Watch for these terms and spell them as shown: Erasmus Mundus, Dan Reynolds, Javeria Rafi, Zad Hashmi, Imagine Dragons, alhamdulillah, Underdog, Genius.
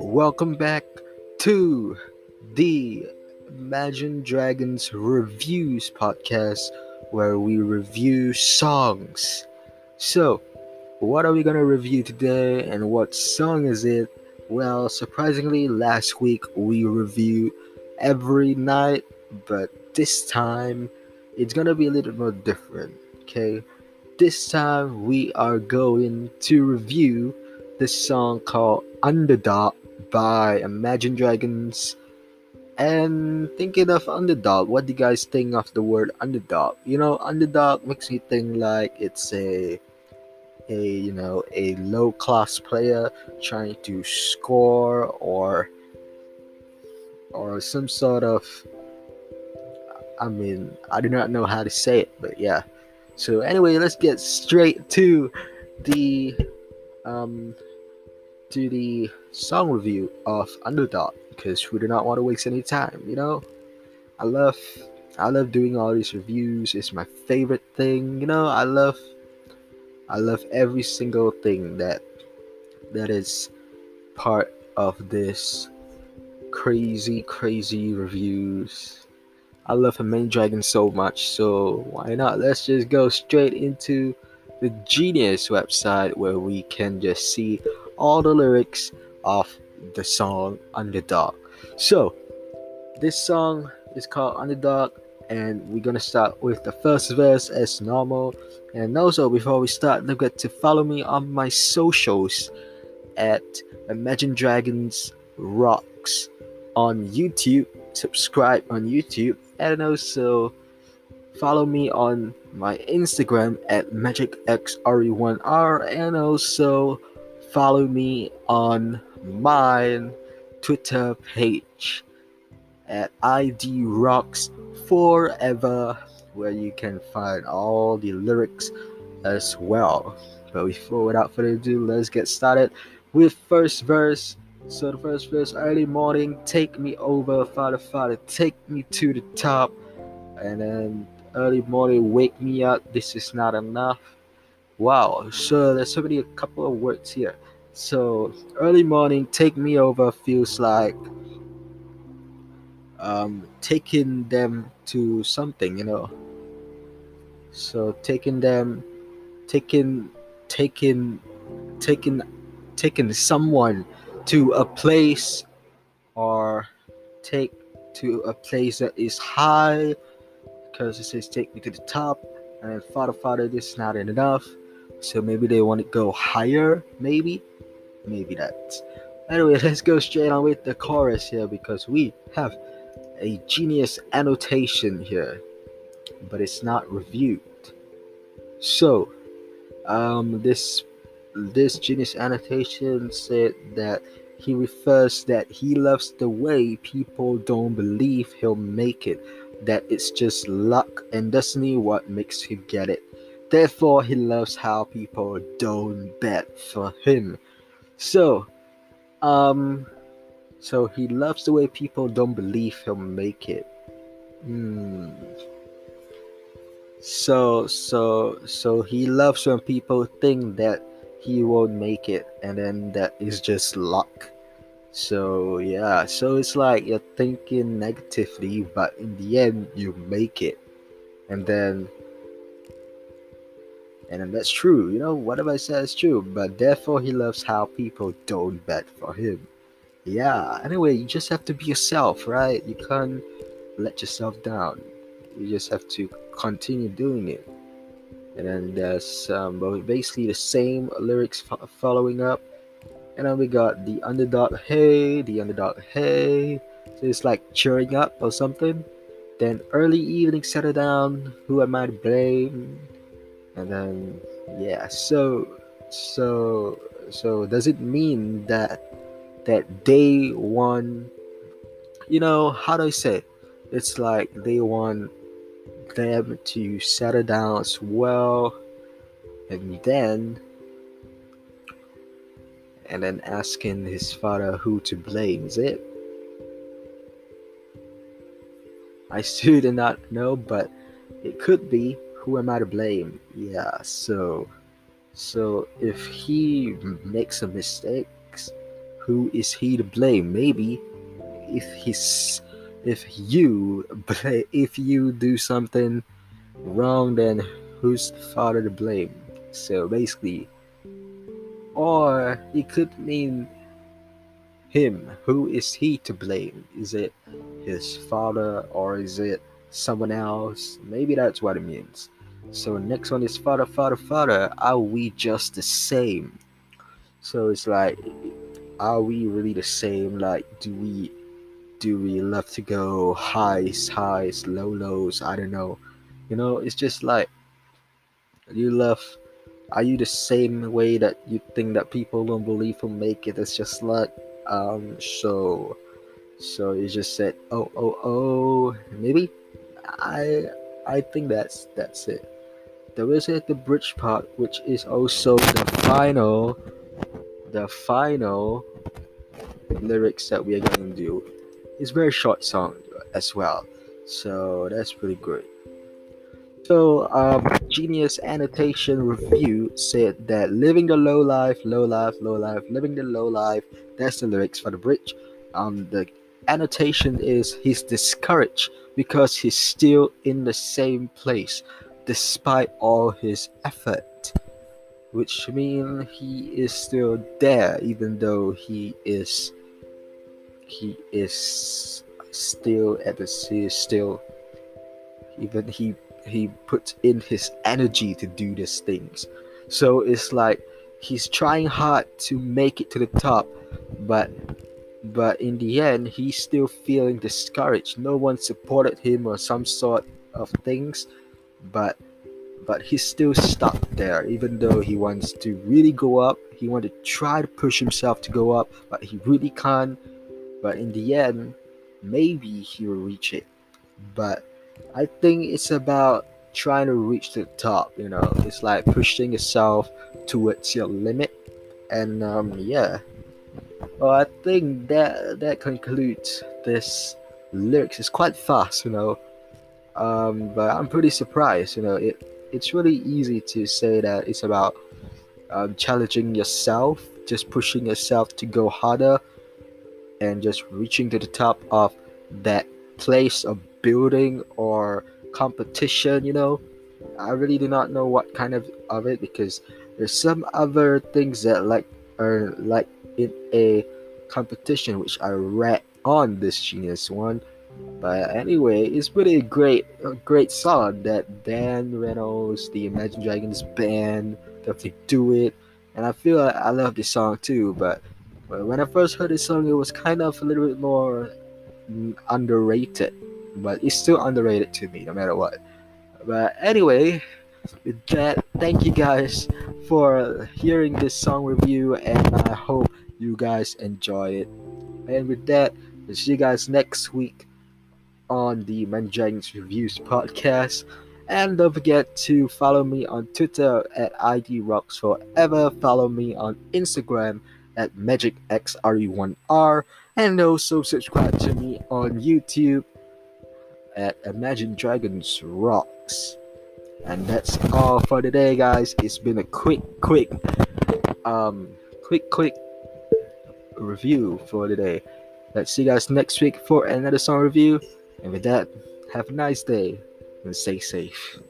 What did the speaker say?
Welcome back to the Imagine Dragons Reviews podcast, where we review songs. So, what are we going to review today, and what song is it? Well, surprisingly, last week we reviewed Every Night, but this time it's going to be a little more different, okay? This time we are going to review this song called Underdog by Imagine Dragons. And thinking of Underdog, what do you guys think of the word Underdog? You know, Underdog makes me think like it's a low class player trying to score or some sort of, I mean, I do not know how to say it, but yeah. So anyway, let's get straight to the song review of Underdog, because we do not want to waste any time. You know, I love doing all these reviews. It's my favorite thing. You know, I love every single thing that is part of this crazy reviews. I love Imagine Dragons so much, so why not? Let's just go straight into the Genius website, where we can just see all the lyrics of the song Underdog. So, this song is called Underdog, and we're gonna start with the first verse as normal. And also, before we start, don't forget to follow me on my socials at Imagine Dragons Rocks on YouTube. Subscribe on YouTube, and also follow me on my Instagram at magicxre1r, and also follow me on my Twitter page at idrocksforever, where you can find all the lyrics as well. But without further ado, let's get started with first verse. So the first verse: early morning, take me over, father, take me to the top. And then early morning, wake me up, this is not enough. Wow, so there's already a couple of words here. So early morning, take me over feels like taking them to something, you know. So taking someone to a place, or take to a place that is high, because it says take me to the top. And father, this is not enough, so maybe they want to go higher, maybe that. Anyway, let's go straight on with the chorus here, because we have a Genius annotation here, but it's not reviewed. So this Genius annotation said that he refers that he loves the way people don't believe he'll make it, that it's just luck and destiny what makes him get it. Therefore, he loves how people don't bet for him. So he loves the way people don't believe he'll make it. So he loves when people think that he won't make it, and then that is just luck. So yeah, so it's like you're thinking negatively, but in the end you make it, and then that's true, you know, whatever I said is true. But therefore he loves how people don't bet for him. Yeah, anyway, you just have to be yourself, right? You can't let yourself down, you just have to continue doing it. And then there's basically the same lyrics following up. And then we got the underdog, hey, the underdog, hey. So it's like cheering up or something. Then early evening, settle down, who am I to blame? And then, yeah, so does it mean that they won? You know, how do I say it? It's like they won them to settle down as well, and then asking his father who to blame. Is it? I still do not know, but it could be who am I to blame. Yeah, so So if he makes some mistakes, who is he to blame? Maybe if you do something wrong, then who's the father to blame? So basically, or it could mean him. Who is he to blame? Is it his father or is it someone else? Maybe that's what it means. So next one is father. Are we just the same? So it's like, are we really the same? Like, do we love to go highs, lows? I don't know. You know, it's just like, are you the same way that you think that people won't believe will make it? It's just like, so you just said, oh, maybe I think that's it. There is the bridge part, which is also the final lyrics that we are going to do. It's a very short song as well, so that's pretty good. So Genius annotation review said that living the low life, living the low life. That's the lyrics for the bridge. The annotation is he's discouraged because he's still in the same place despite all his effort, which means he is still there even though he is still at the sea, still even he puts in his energy to do these things. So it's like he's trying hard to make it to the top, but in the end he's still feeling discouraged. No one supported him or some sort of things, but he's still stuck there even though he wants to really go up. He wants to try to push himself to go up, but he really can't. But in the end, maybe he will reach it. But I think it's about trying to reach the top, you know. It's like pushing yourself towards your limit. And yeah. Well, I think that concludes this lyrics. It's quite fast, you know. But I'm pretty surprised, you know. It's really easy to say that it's about challenging yourself, just pushing yourself to go harder and just reaching to the top of that place of building or competition, you know. I really do not know what kind of it, because there's some other things that are in a competition, which I read on this Genius one. But anyway, it's pretty a great song that Dan Reynolds, the Imagine Dragons band, definitely do it. And I feel like I love this song too, but when I first heard this song, it was kind of a little bit more underrated. But it's still underrated to me no matter what. But anyway, with that, thank you guys for hearing this song review, and I hope you guys enjoy it. And with that, we'll see you guys next week on the Imagine Dragons Reviews podcast. And don't forget to follow me on Twitter at IDRocksForever. Follow me on Instagram at MagicXRE1R, and also subscribe to me on YouTube at Imagine Dragons Rocks. And that's all for today, guys. It's been a quick review for today. Let's see you guys next week for another song review. And with that, have a nice day and stay safe.